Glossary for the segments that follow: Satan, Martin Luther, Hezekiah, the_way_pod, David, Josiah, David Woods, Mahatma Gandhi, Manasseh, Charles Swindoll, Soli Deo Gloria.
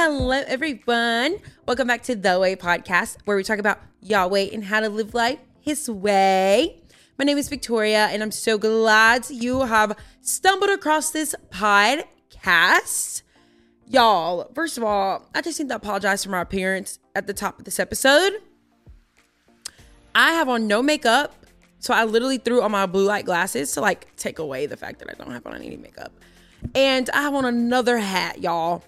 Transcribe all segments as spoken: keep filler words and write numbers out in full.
Hello, everyone. Welcome back to The Way Podcast, where we talk about Yahweh and how to live life His way. My name is Victoria, and I'm so glad you have stumbled across this podcast. Y'all, first of all, I just need to apologize for my appearance at the top of this episode. I have on no makeup, so I literally threw on my blue light glasses to, like, take away the fact that I don't have on any makeup. And I have on another hat, y'all.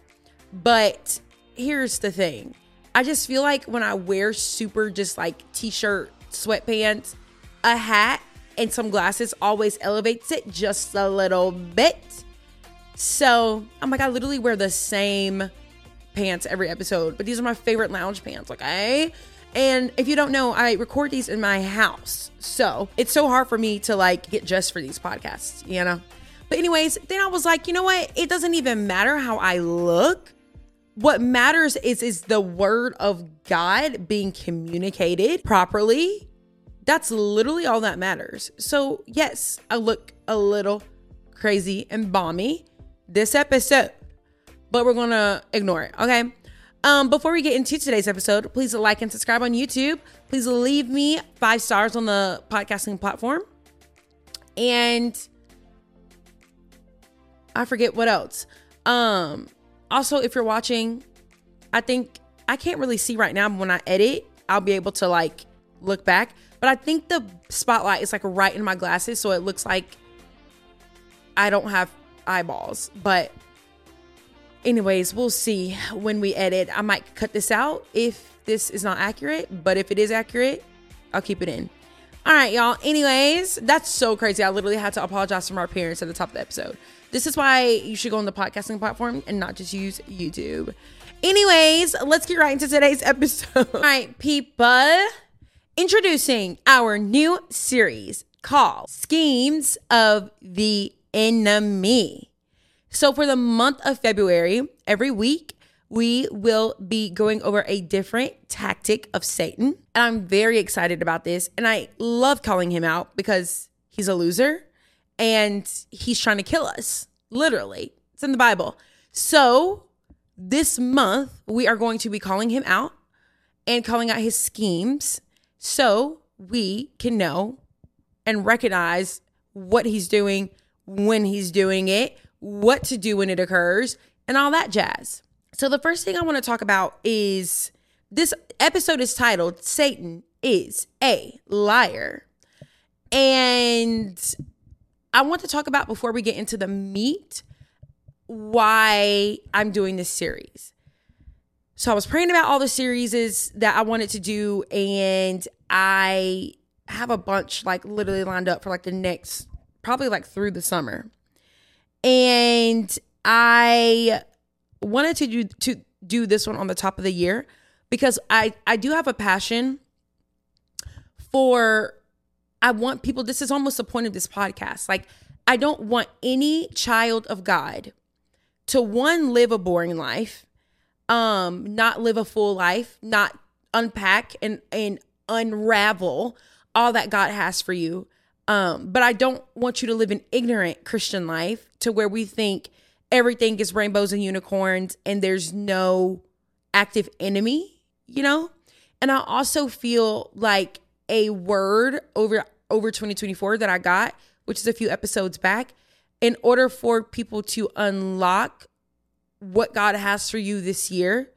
But here's the thing. I just feel like when I wear super just like t-shirt, sweatpants, a hat, and some glasses always elevates it just a little bit. So I'm like, I literally wear the same pants every episode, but these are my favorite lounge pants, okay? And if you don't know, I record these in my house. So it's so hard for me to like get dressed for these podcasts, you know? But anyways, then I was like, you know what? It doesn't even matter how I look. What matters is is the word of God being communicated properly. That's literally all that matters. So yes, I look a little crazy and balmy this episode, but we're going to ignore it, okay? Um, before we get into today's episode, please like and subscribe on YouTube. Please leave me five stars on the podcasting platform. And I forget what else. Um, also, if you're watching, I think I can't really see right now. But when I edit, I'll be able to like look back. But I think the spotlight is like right in my glasses. So it looks like I don't have eyeballs. But anyways, we'll see when we edit. I might cut this out if this is not accurate. But if it is accurate, I'll keep it in. All right, y'all. Anyways, that's so crazy. I literally had to apologize for my appearance at the top of the episode. This is why you should go on the podcasting platform and not just use YouTube. Anyways, let's get right into today's episode. All right, people. Introducing our new series called Schemes of the Enemy. So for the month of February, every week, we will be going over a different tactic of Satan. And I'm very excited about this. And I love calling him out because he's a loser. And he's trying to kill us, literally. It's in the Bible. So this month, we are going to be calling him out and calling out his schemes so we can know and recognize what he's doing, when he's doing it, what to do when it occurs, and all that jazz. So the first thing I want to talk about is this episode is titled, Satan is a Liar. And I want to talk about, before we get into the meat, why I'm doing this series. So I was praying about all the series that I wanted to do, and I have a bunch like literally lined up for like the next, probably like through the summer. And I wanted to do, to do this one on the top of the year because I, I do have a passion for... I want people, this is almost the point of this podcast. Like, I don't want any child of God to, one, live a boring life, um, not live a full life, not unpack and, and unravel all that God has for you. Um, but I don't want you to live an ignorant Christian life to where we think everything is rainbows and unicorns and there's no active enemy, you know? And I also feel like a word over over twenty twenty-four that I got, which is a few episodes back, in order for people to unlock what God has for you this year,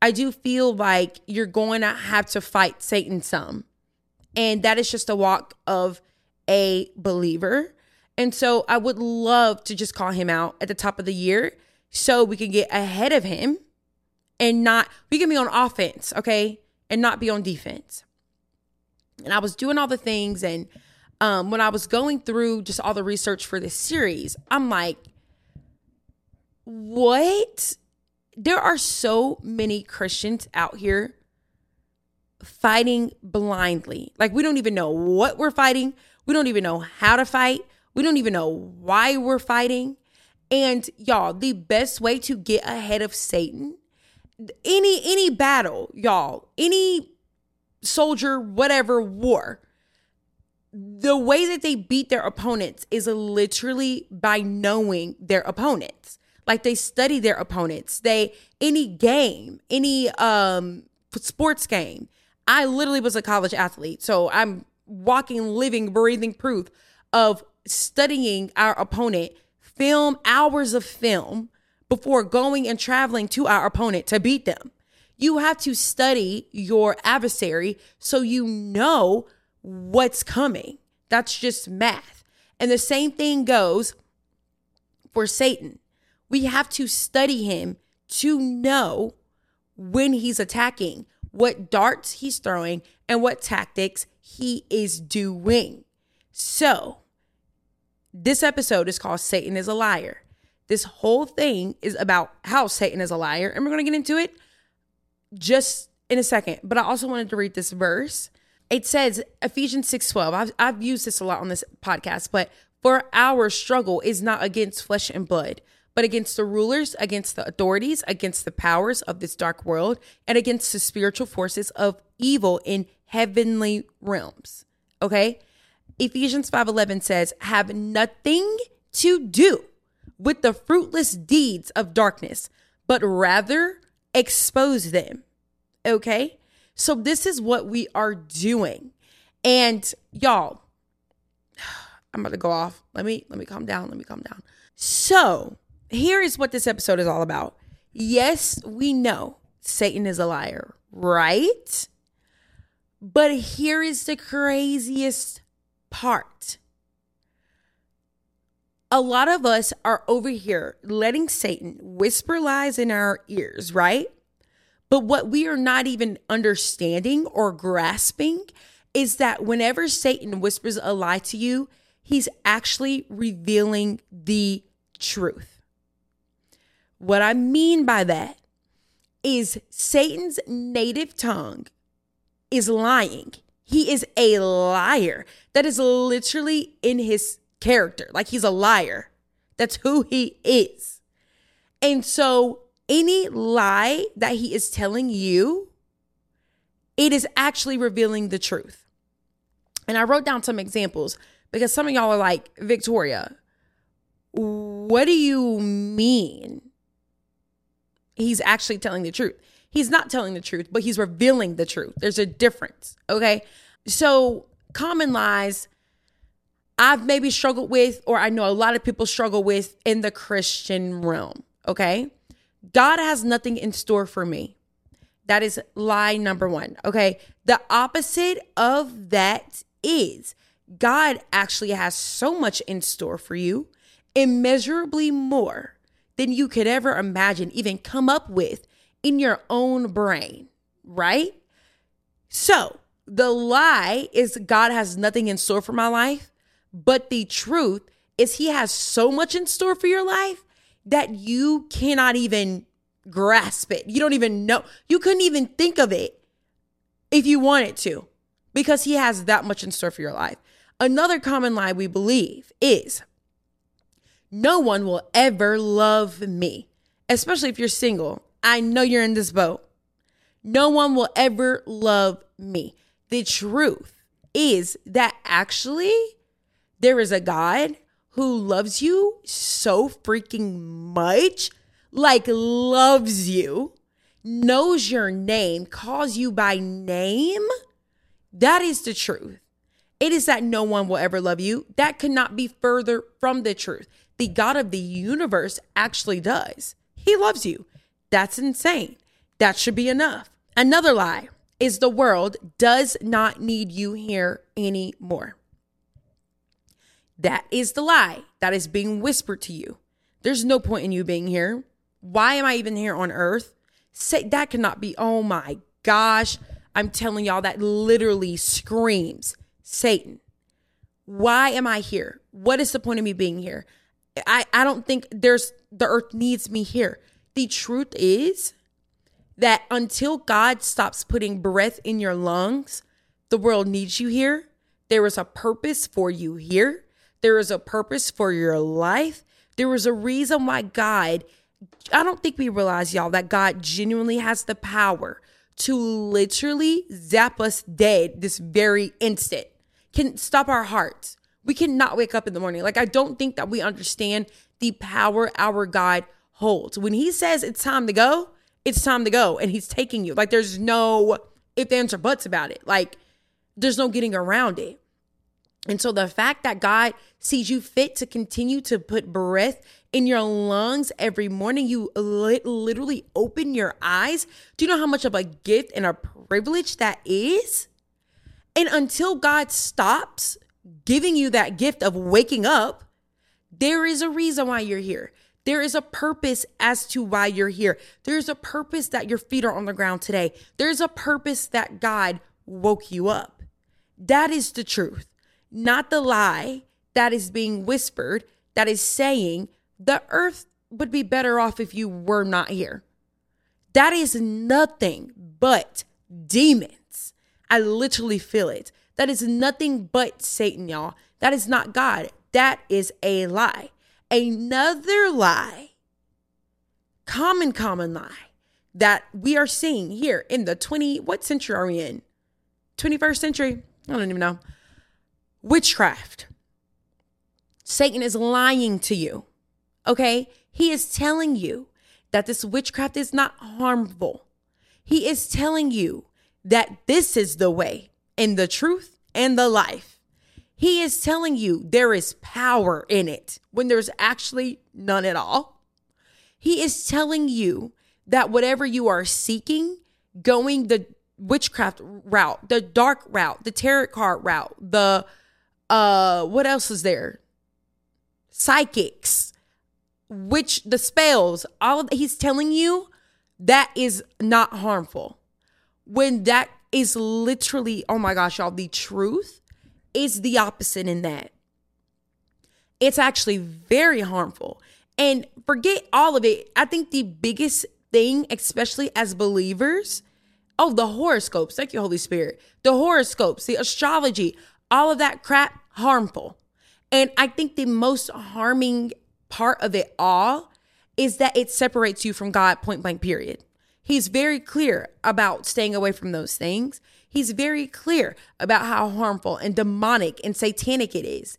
I do feel like you're going to have to fight Satan some. And that is just a walk of a believer. And so I would love to just call him out at the top of the year so we can get ahead of him and not, we can be on offense, okay? And not be on defense. And I was doing all the things. And um, when I was going through just all the research for this series, I'm like, what? There are so many Christians out here fighting blindly. Like, we don't even know what we're fighting. We don't even know how to fight. We don't even know why we're fighting. And y'all, the best way to get ahead of Satan, any, any battle, y'all, any soldier, whatever war, the way that they beat their opponents is literally by knowing their opponents. Like, they study their opponents. They, any game, any um, sports game. I literally was a college athlete. So I'm walking, living, breathing proof of studying our opponent, film, hours of film before going and traveling to our opponent to beat them. You have to study your adversary so you know what's coming. That's just math. And the same thing goes for Satan. We have to study him to know when he's attacking, what darts he's throwing, and what tactics he is doing. So this episode is called Satan is a Liar. This whole thing is about how Satan is a liar. And we're going to get into it just in a second. But I also wanted to read this verse. It says, Ephesians six twelve. I've, I've used this a lot on this podcast. But for our struggle is not against flesh and blood, but against the rulers, against the authorities, against the powers of this dark world, and against the spiritual forces of evil in heavenly realms. Okay? Ephesians five eleven says, have nothing to do with the fruitless deeds of darkness, but rather expose them. Okay? So this is what we are doing. And y'all, I'm about to go off. Let me, let me calm down. Let me calm down. So, here is what this episode is all about. Yes, we know Satan is a liar, right? But here is the craziest part. A lot of us are over here letting Satan whisper lies in our ears, right? But what we are not even understanding or grasping is that whenever Satan whispers a lie to you, he's actually revealing the truth. What I mean by that is Satan's native tongue is lying. He is a liar. That is literally in his character. Like, he's a liar. That's who he is. And so any lie that he is telling you, it is actually revealing the truth. And I wrote down some examples because some of y'all are like, Victoria, what do you mean? He's actually telling the truth. He's not telling the truth, but he's revealing the truth. There's a difference, okay? So common lies I've maybe struggled with, or I know a lot of people struggle with in the Christian realm, okay? God has nothing in store for me. That is lie number one, okay? The opposite of that is God actually has so much in store for you, immeasurably more than you could ever imagine, even come up with in your own brain, right? So the lie is God has nothing in store for my life, but the truth is he has so much in store for your life that you cannot even grasp it. You don't even know. You couldn't even think of it if you wanted to, because he has that much in store for your life. Another common lie we believe is, no one will ever love me, especially if you're single. I know you're in this boat. No one will ever love me. The truth is that actually there is a God who loves you so freaking much, like loves you, knows your name, calls you by name. That is the truth. It is that no one will ever love you. That could not be further from the truth. The God of the universe actually does. He loves you. That's insane. That should be enough. Another lie is the world does not need you here anymore. That is the lie that is being whispered to you. There's no point in you being here. Why am I even here on earth? Say, that cannot be. Oh my gosh. I'm telling y'all, that literally screams Satan. Why am I here? What is the point of me being here? I, I don't think there's the earth needs me here. The truth is that until God stops putting breath in your lungs, the world needs you here. There is a purpose for you here. There is a purpose for your life. There is a reason why God, I don't think we realize, y'all, that God genuinely has the power to literally zap us dead this very instant. Can stop our hearts. We cannot wake up in the morning. Like, I don't think that we understand the power our God holds. When he says it's time to go, it's time to go. And he's taking you. Like, there's no ifs, ands, or buts about it. Like, there's no getting around it. And so the fact that God sees you fit to continue to put breath in your lungs every morning, you lit- literally open your eyes. Do you know how much of a gift and a privilege that is? And until God stops giving you that gift of waking up, there is a reason why you're here. There is a purpose as to why you're here. There's a purpose that your feet are on the ground today. There's a purpose that God woke you up. That is the truth, not the lie that is being whispered, that is saying the earth would be better off if you were not here. That is nothing but demons. I literally feel it. That is nothing but Satan, y'all. That is not God. That is a lie. Another lie, common, common lie that we are seeing here in the twenty, what century are we in? twenty-first century? I don't even know. Witchcraft. Satan is lying to you. Okay? He is telling you that this witchcraft is not harmful. He is telling you that this is the way and the truth and the life. He is telling you there is power in it when there's actually none at all. He is telling you that whatever you are seeking, going the witchcraft route, the dark route, the tarot card route, the, uh, what else is there? Psychics, witch, the spells, all of that. He's telling you that is not harmful. When that is literally, oh my gosh, y'all, the truth is the opposite in that. It's actually very harmful. And forget all of it. I think the biggest thing, especially as believers, oh, the horoscopes, thank you, Holy Spirit. The horoscopes, the astrology, all of that crap, harmful. And I think the most harming part of it all is that it separates you from God, point blank, period. He's very clear about staying away from those things. He's very clear about how harmful and demonic and satanic it is.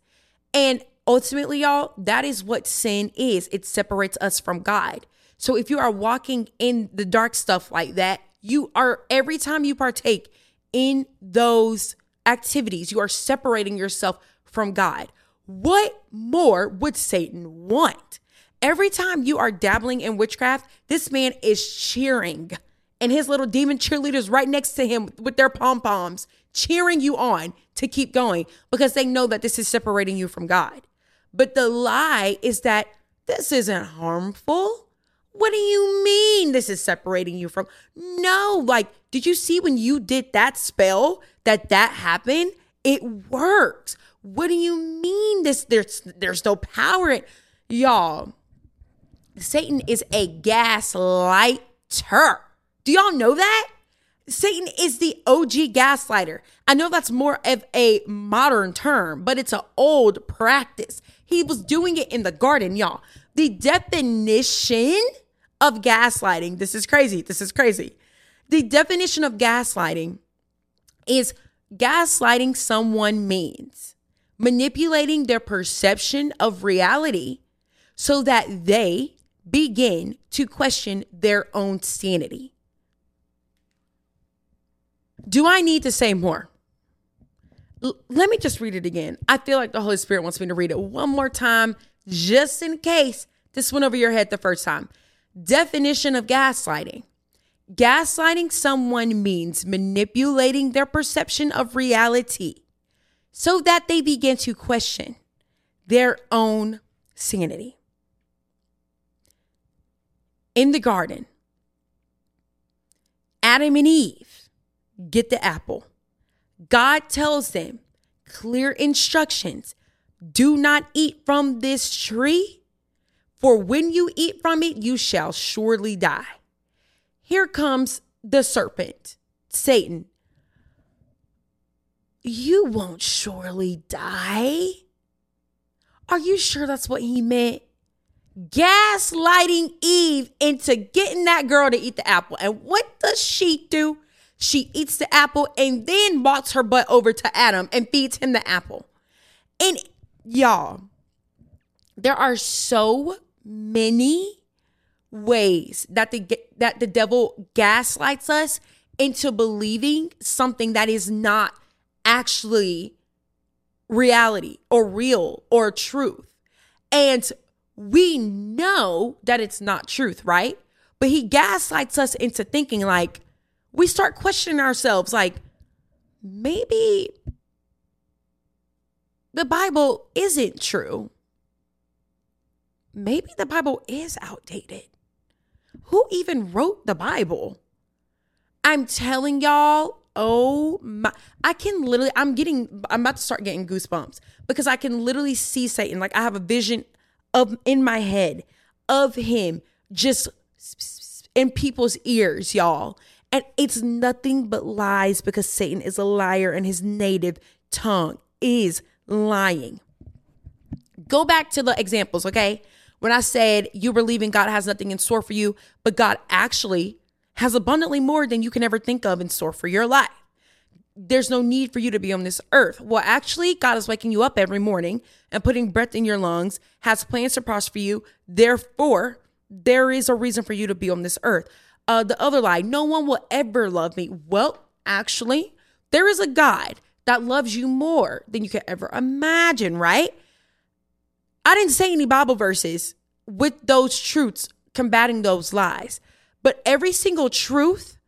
And ultimately, y'all, that is what sin is. It separates us from God. So if you are walking in the dark stuff like that, you are, every time you partake in those activities, you are separating yourself from God. What more would Satan want? Every time you are dabbling in witchcraft, this man is cheering. And his little demon cheerleaders right next to him with their pom-poms cheering you on to keep going because they know that this is separating you from God. But the lie is that this isn't harmful. What do you mean this is separating you from? No, like, did you see when you did that spell that that happened? It works. What do you mean this? There's, there's no power in y'all. Satan is a gaslighter. Do y'all know that? Satan is the O G gaslighter. I know that's more of a modern term, but it's an old practice. He was doing it in the garden, y'all. The definition of gaslighting, this is crazy, this is crazy. The definition of gaslighting is gaslighting someone means manipulating their perception of reality so that they begin to question their own sanity. Do I need to say more? L- let me just read it again. I feel like the Holy Spirit wants me to read it one more time, just in case this went over your head the first time. Definition of gaslighting. Gaslighting someone means manipulating their perception of reality so that they begin to question their own sanity. In the garden, Adam and Eve get the apple. God tells them clear instructions. Do not eat from this tree, for when you eat from it, you shall surely die. Here comes the serpent, Satan. You won't surely die. Are you sure that's what he meant? Gaslighting Eve into getting that girl to eat the apple. And what does she do? She eats the apple and then walks her butt over to Adam and feeds him the apple. And y'all, there are so many ways that the that the devil gaslights us into believing something that is not actually reality or real or truth. And we know that it's not truth, right? But he gaslights us into thinking, like, we start questioning ourselves, like, maybe the Bible isn't true. Maybe the Bible is outdated. Who even wrote the Bible? I'm telling y'all, oh my, I can literally, I'm getting, I'm about to start getting goosebumps because I can literally see Satan. Like, I have a vision of in my head of him just in people's ears, y'all. And it's nothing but lies because Satan is a liar and his native tongue is lying. Go back to the examples, okay? When I said you believing God has nothing in store for you, but God actually has abundantly more than you can ever think of in store for your life. There's no need for you to be on this earth. Well, actually, God is waking you up every morning and putting breath in your lungs, has plans to prosper you. Therefore, there is a reason for you to be on this earth. Uh, the other lie, no one will ever love me. Well, actually, there is a God that loves you more than you could ever imagine, right? I didn't say any Bible verses with those truths combating those lies, but every single truth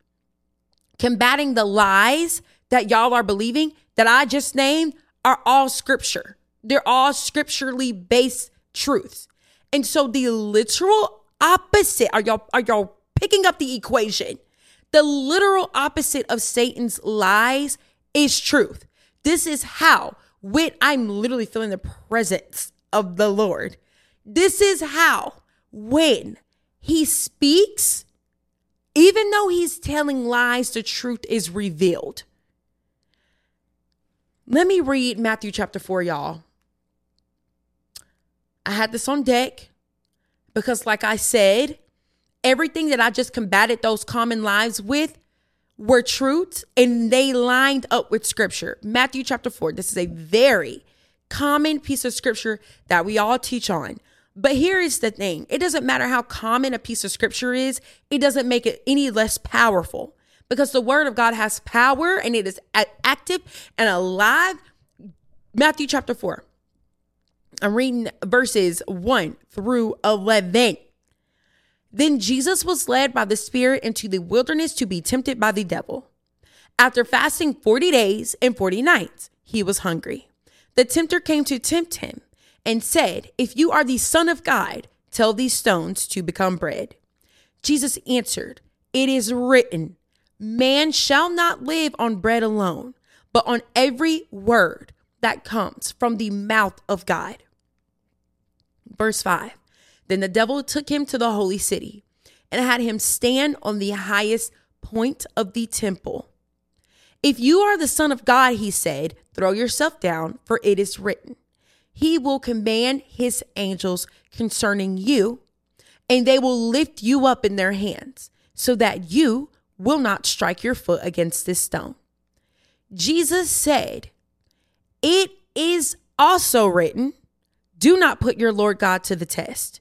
combating the lies that y'all are believing that I just named are all scripture. They're all scripturally based truths. And so the literal opposite, are y'all, are y'all picking up the equation? The literal opposite of Satan's lies is truth. This is how, when I'm literally feeling the presence of the Lord. This is how, when he speaks, even though he's telling lies, the truth is revealed. Let me read Matthew chapter four, y'all. I had this on deck because, like I said, everything that I just combated those common lies with were truths, and they lined up with scripture. Matthew chapter four. This is a very common piece of scripture that we all teach on. But here is the thing. It doesn't matter how common a piece of scripture is. It doesn't make it any less powerful because the word of God has power and it is active and alive. Matthew chapter four. I'm reading verses one through eleven. Then Jesus was led by the Spirit into the wilderness to be tempted by the devil. After fasting forty days and forty nights, he was hungry. The tempter came to tempt him and said, "If you are the Son of God, tell these stones to become bread." Jesus answered, "It is written, man shall not live on bread alone, but on every word that comes from the mouth of God." Verse five. Then the devil took him to the holy city and had him stand on the highest point of the temple. "If you are the Son of God," he said, "throw yourself down, for it is written, he will command his angels concerning you, and they will lift you up in their hands so that you will not strike your foot against this stone." Jesus said, "It is also written, do not put your Lord God to the test."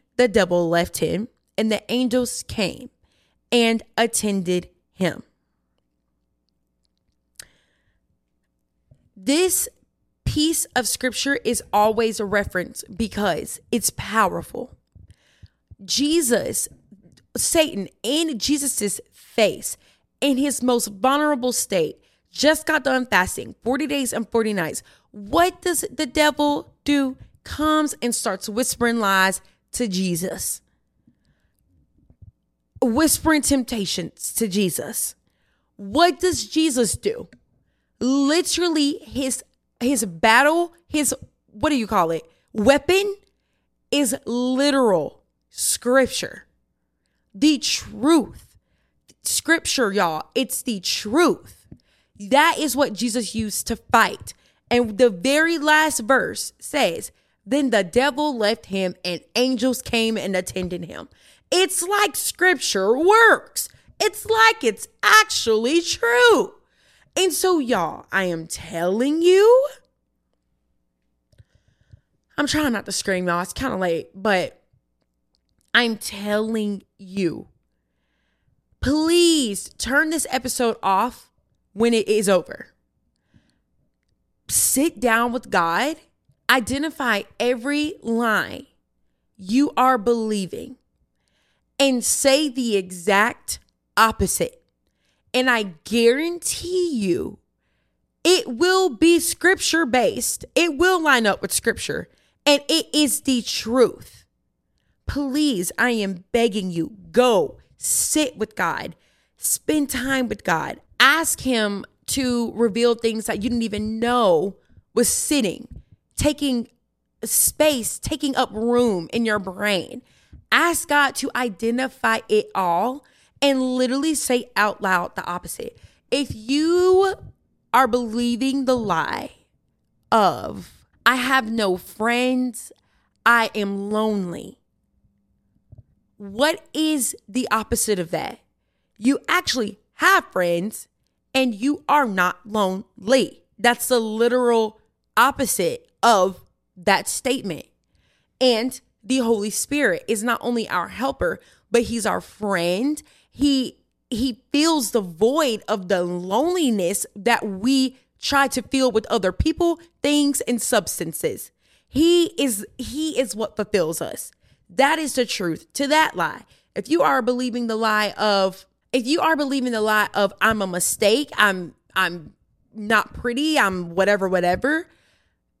the devil left him, and the angels came and attended him. This piece of scripture is always a reference because it's powerful. Jesus, Satan, in Jesus's face, in his most vulnerable state, just got done fasting forty days and forty nights. What does the devil do? Comes and starts whispering lies to Jesus, whispering temptations to Jesus. What does Jesus do? Literally his, his battle, his, what do you call it? Weapon is literal scripture. the truth. Scripture, y'all, it's the truth. That is what Jesus used to fight. And the very last verse says, then the devil left him and angels came and attended him. It's like scripture works. It's like it's actually true. And so, y'all, I am telling you, I'm trying not to scream, y'all. It's kind of late, but I'm telling you, please turn this episode off when it is over. Sit down with God. Identify every lie you are believing and say the exact opposite. And I guarantee you, it will be scripture based. It will line up with scripture, and it is the truth. Please, I am begging you, go sit with God, spend time with God, ask Him to reveal things that you didn't even know was sitting, taking space, taking up room in your brain. Ask God to identify it all and literally say out loud the opposite. If you are believing the lie of, I have no friends, I am lonely, what is the opposite of that? You actually have friends and you are not lonely. That's the literal opposite of that statement. And the Holy Spirit is not only our helper, but He's our friend. He He fills the void of the loneliness that we try to fill with other people, things, and substances. He is He is what fulfills us. That is the truth to that lie. If you are believing the lie of, if you are believing the lie of, I'm a mistake, I'm I'm not pretty, I'm whatever, whatever.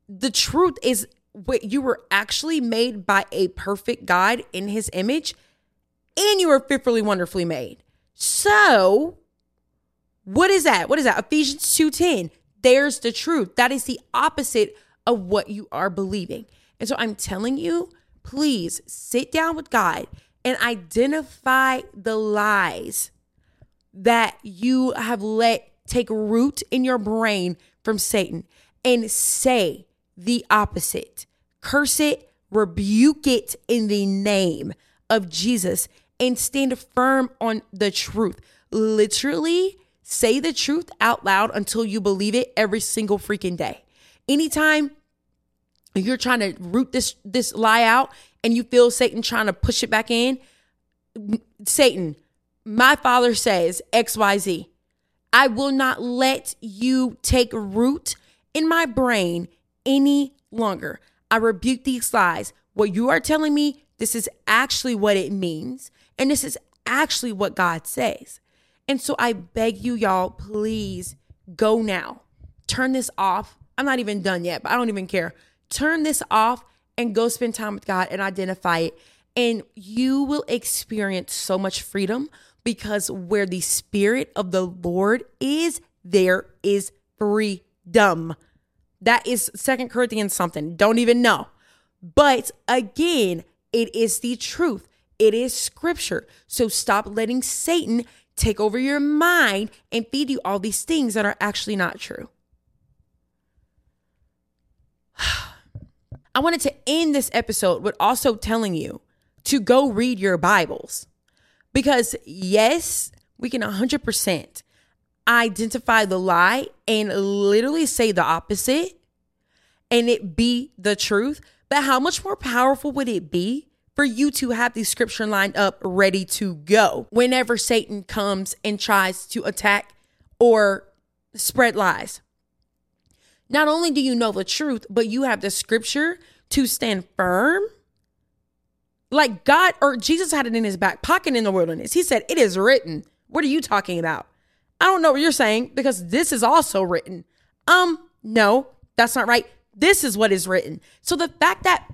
The truth is, what you were actually made by a perfect God in His image, and you are fearfully, wonderfully made. So what is that? What is that? Ephesians two ten. There's the truth. That is the opposite of what you are believing. And so I'm telling you, please sit down with God and identify the lies that you have let take root in your brain from Satan and say the opposite. Curse it, rebuke it in the name of Jesus, and stand firm on the truth. Literally say the truth out loud until you believe it every single freaking day. Anytime you're trying to root this, this lie out and you feel Satan trying to push it back in, Satan, my father says X Y Z. I will not let you take root in my brain any longer. I rebuke these lies. What you are telling me, this is actually what it means. And this is actually what God says. And so I beg you, y'all, please go now. Turn this off. I'm not even done yet, but I don't even care. Turn this off and go spend time with God and identify it. And you will experience so much freedom, because where the Spirit of the Lord is, there is freedom. That is Second Corinthians something. Don't even know. But again, it is the truth. It is scripture. So stop letting Satan take over your mind and feed you all these things that are actually not true. I wanted to end this episode with also telling you to go read your Bibles. Because yes, we can one hundred percent identify the lie and literally say the opposite and it be the truth. But how much more powerful would it be for you to have the scripture lined up ready to go whenever Satan comes and tries to attack or spread lies? Not only do you know the truth, but you have the scripture to stand firm. Like God or Jesus had it in His back pocket in the wilderness. He said, it is written. What are you talking about? I don't know what you're saying, because this is also written. Um, no, that's not right. This is what is written. So the fact that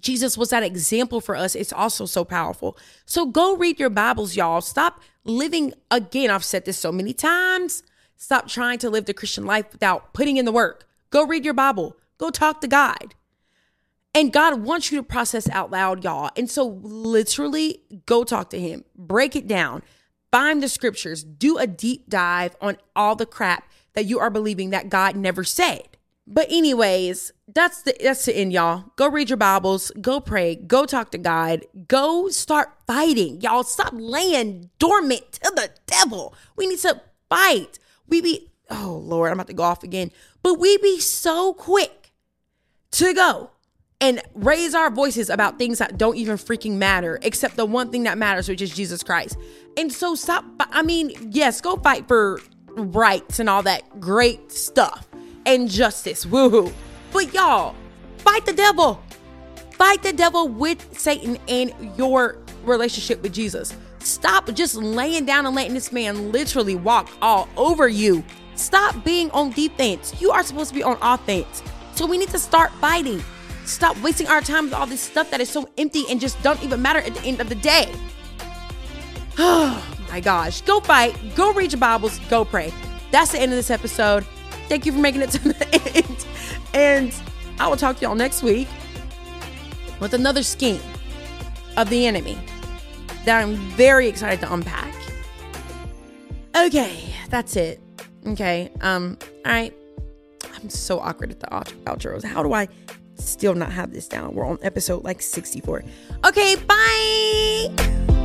Jesus was that example for us, it's also so powerful. So go read your Bibles, y'all. Stop living, again, I've said this so many times, stop trying to live the Christian life without putting in the work. Go read your Bible. Go talk to God. And God wants you to process out loud, y'all. And so literally go talk to him, break it down, find the scriptures, do a deep dive on all the crap that you are believing that God never said. But anyways, that's the that's the end, y'all. Go read your Bibles. Go pray. Go talk to God. Go start fighting. Y'all, stop laying dormant to the devil. We need to fight. We be, oh, Lord, I'm about to go off again. But we be so quick to go and raise our voices about things that don't even freaking matter, except the one thing that matters, which is Jesus Christ. And so stop. I mean, yes, go fight for rights and all that great stuff. And justice, woohoo. But y'all, fight the devil. Fight the devil with Satan and your relationship with Jesus. Stop just laying down and letting this man literally walk all over you. Stop being on defense. You are supposed to be on offense. So we need to start fighting. Stop wasting our time with all this stuff that is so empty and just don't even matter at the end of the day. Oh my gosh. Go fight. Go read your Bibles. Go pray. That's the end of this episode. Thank you for making it to the end. And I will talk to y'all next week with another scheme of the enemy that I'm very excited to unpack. Okay, that's it. Okay, um, all right. I'm so awkward at the outros. How do I still not have this down? We're on episode like sixty-four. Okay, bye.